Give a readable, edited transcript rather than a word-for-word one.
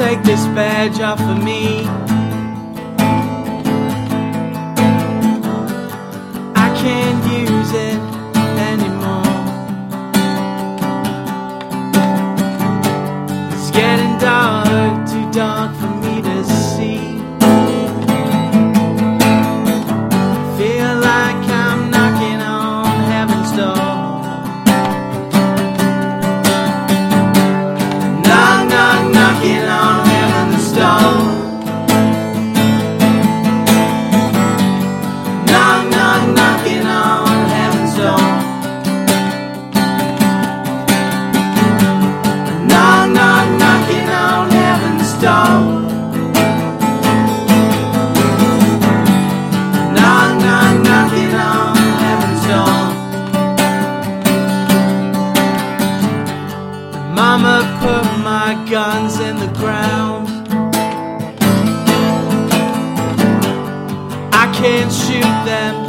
take this badge off of me. I can't use it anymore. It's getting dark, too dark for me to see. I feel like I'm knocking on heaven's door. Knocking on heaven's door. Knock, knock, knocking on heaven's door. Knock, knock, knocking on heaven's door. Mama put my guns in the ground. I can't shoot them